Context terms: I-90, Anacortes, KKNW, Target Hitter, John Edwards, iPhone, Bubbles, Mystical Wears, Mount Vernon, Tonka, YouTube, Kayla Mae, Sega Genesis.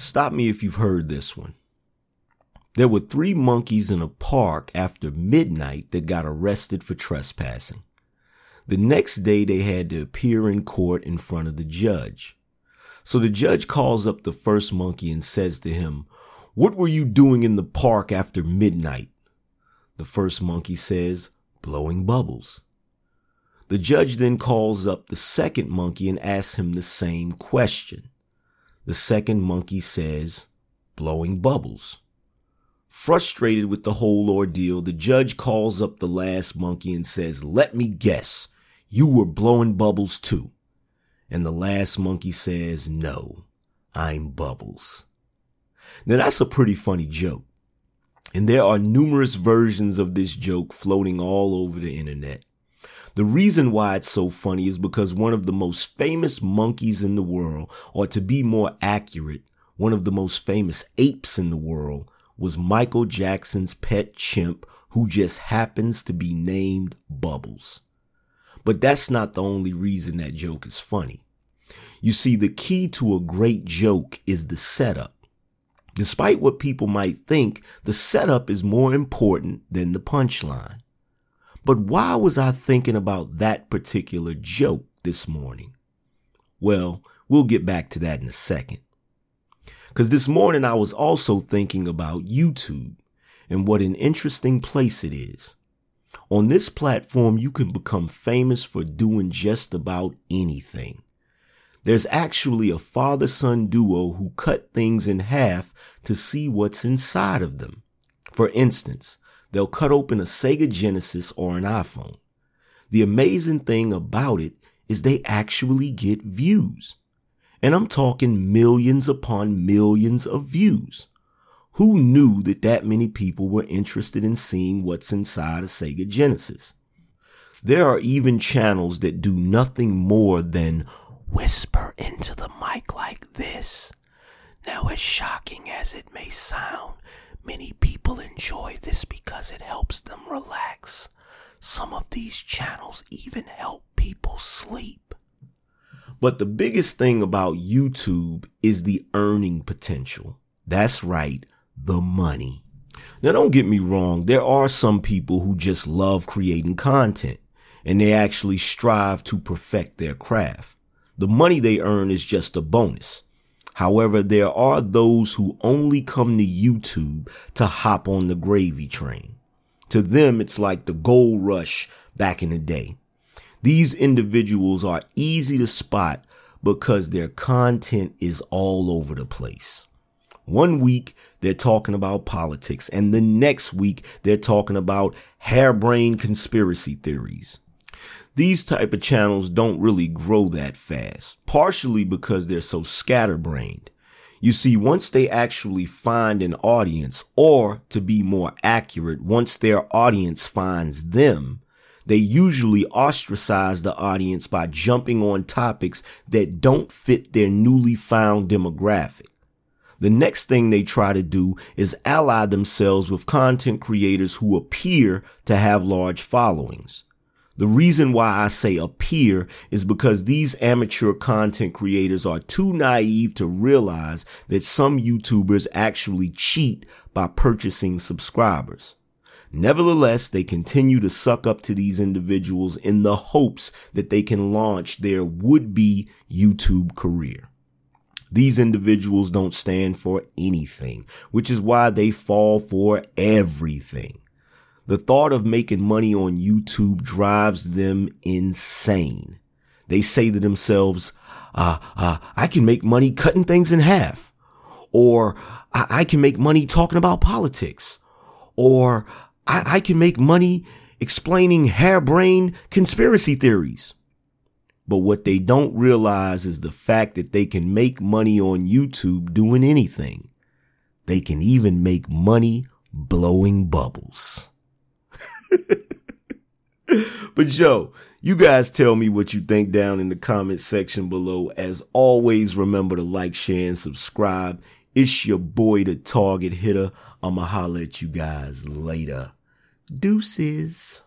Stop me if you've heard this one. There were three monkeys in a park after midnight that got arrested for trespassing. The next day, they had to appear in court in front of the judge. So the judge calls up the first monkey and says to him, "What were you doing in the park after midnight?" The first monkey says, "Blowing bubbles." The judge then calls up the second monkey and asks him the same question. The second monkey says, "Blowing bubbles." Frustrated with the whole ordeal, the judge calls up the last monkey and says, "Let me guess, you were blowing bubbles too." And the last monkey says, "No, I'm Bubbles." Now that's a pretty funny joke. And there are numerous versions of this joke floating all over the internet. The reason why it's so funny is because one of the most famous monkeys in the world, or to be more accurate, one of the most famous apes in the world, was Michael Jackson's pet chimp, who just happens to be named Bubbles. But that's not the only reason that joke is funny. You see, the key to a great joke is the setup. Despite what people might think, the setup is more important than the punchline. But why was I thinking about that particular joke this morning? Well, we'll get back to that in a second. Because this morning I was also thinking about YouTube and what an interesting place it is. On this platform, you can become famous for doing just about anything. There's actually a father-son duo who cut things in half to see what's inside of them. For instance, they'll cut open a Sega Genesis or an iPhone. The amazing thing about it is they actually get views. And I'm talking millions upon millions of views. Who knew that that many people were interested in seeing what's inside a Sega Genesis? There are even channels that do nothing more than whisper into the mic like this. Now, as shocking as it may sound, many people enjoy this because it helps them relax. Some of these channels even help people sleep. But the biggest thing about YouTube is the earning potential. That's right, the money. Now, don't get me wrong. There are some people who just love creating content, and they actually strive to perfect their craft. The money they earn is just a bonus. However, there are those who only come to YouTube to hop on the gravy train. To them, it's like the gold rush back in the day. These individuals are easy to spot because their content is all over the place. One week, they're talking about politics, and the next week, they're talking about harebrained conspiracy theories. These type of channels don't really grow that fast, partially because they're so scatterbrained. You see, once they actually find an audience, or to be more accurate, once their audience finds them, they usually ostracize the audience by jumping on topics that don't fit their newly found demographic. The next thing they try to do is ally themselves with content creators who appear to have large followings. The reason why I say appear is because these amateur content creators are too naive to realize that some YouTubers actually cheat by purchasing subscribers. Nevertheless, they continue to suck up to these individuals in the hopes that they can launch their would-be YouTube career. These individuals don't stand for anything, which is why they fall for everything. The thought of making money on YouTube drives them insane. They say to themselves, I can make money cutting things in half. Or I can make money talking about politics. Or I can make money explaining harebrained conspiracy theories. But what they don't realize is the fact that they can make money on YouTube doing anything. They can even make money blowing bubbles. But yo, you guys tell me what you think down in the comment section below. As always, remember to like, share, and subscribe. It's your boy, the Target Hitter. I'ma holler at you guys later. Deuces.